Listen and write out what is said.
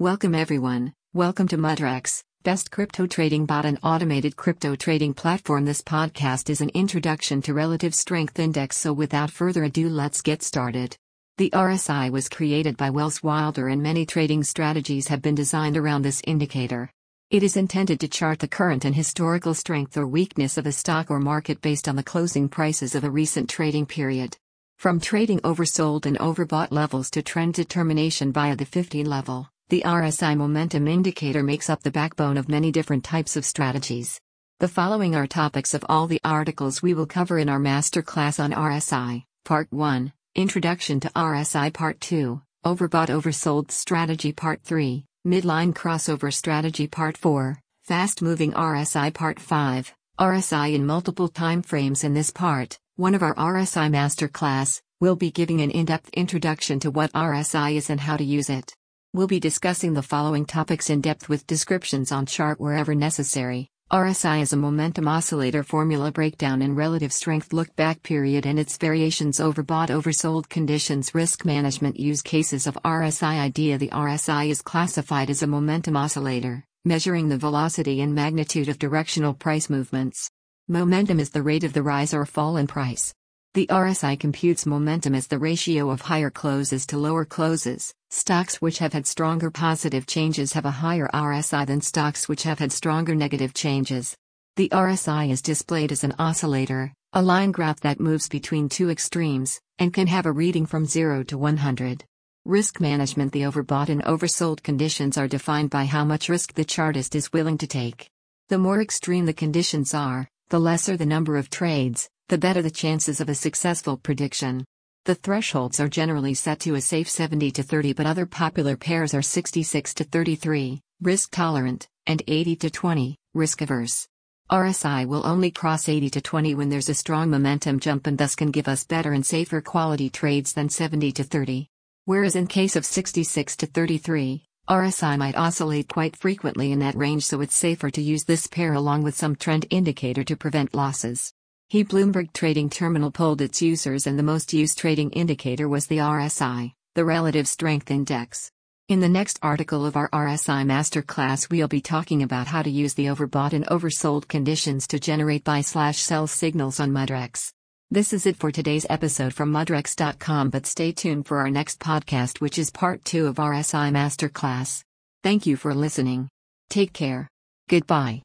Welcome everyone, welcome to Mudrex, best crypto trading bot and automated crypto trading platform. This podcast is an introduction to Relative Strength Index, so without further ado let's get started. The RSI was created by Welles Wilder and many trading strategies have been designed around this indicator. It is intended to chart the current and historical strength or weakness of a stock or market based on the closing prices of a recent trading period. From trading oversold and overbought levels to trend determination via the 50 level. The RSI momentum indicator makes up the backbone of many different types of strategies. The following are topics of all the articles we will cover in our masterclass on RSI, Part 1, Introduction to RSI, Part 2, Overbought Oversold Strategy, Part 3, Midline Crossover Strategy, Part 4, Fast Moving RSI, Part 5, RSI in Multiple Time Frames. In this part, one of our RSI masterclass, we'll be giving an in-depth introduction to what RSI is and how to use it. We'll be discussing the following topics in depth with descriptions on chart wherever necessary. RSI is a momentum oscillator, formula breakdown and relative strength, look back period and its variations, overbought oversold conditions, risk management, use cases of RSI idea. The RSI is classified as a momentum oscillator, measuring the velocity and magnitude of directional price movements. Momentum is the rate of the rise or fall in price. The RSI computes momentum as the ratio of higher closes to lower closes. Stocks which have had stronger positive changes have a higher RSI than stocks which have had stronger negative changes. The RSI is displayed as an oscillator, a line graph that moves between two extremes, and can have a reading from 0 to 100. Risk management. The overbought and oversold conditions are defined by how much risk the chartist is willing to take. The more extreme the conditions are, the lesser the number of trades, the better the chances of a successful prediction. The thresholds are generally set to a safe 70-30, but other popular pairs are 66-33, risk tolerant, and 80-20, risk averse. RSI will only cross 80-20 when there's a strong momentum jump, and thus can give us better and safer quality trades than 70-30. Whereas in case of 66-33, RSI might oscillate quite frequently in that range, so it's safer to use this pair along with some trend indicator to prevent losses. The Bloomberg Trading Terminal polled its users, and the most used trading indicator was the RSI, the Relative Strength Index. In the next article of our RSI masterclass, we'll be talking about how to use the overbought and oversold conditions to generate buy/sell signals on Mudrex. This is it for today's episode from Mudrex.com, but stay tuned for our next podcast, which is part 2 of RSI masterclass. Thank you for listening. Take care. Goodbye.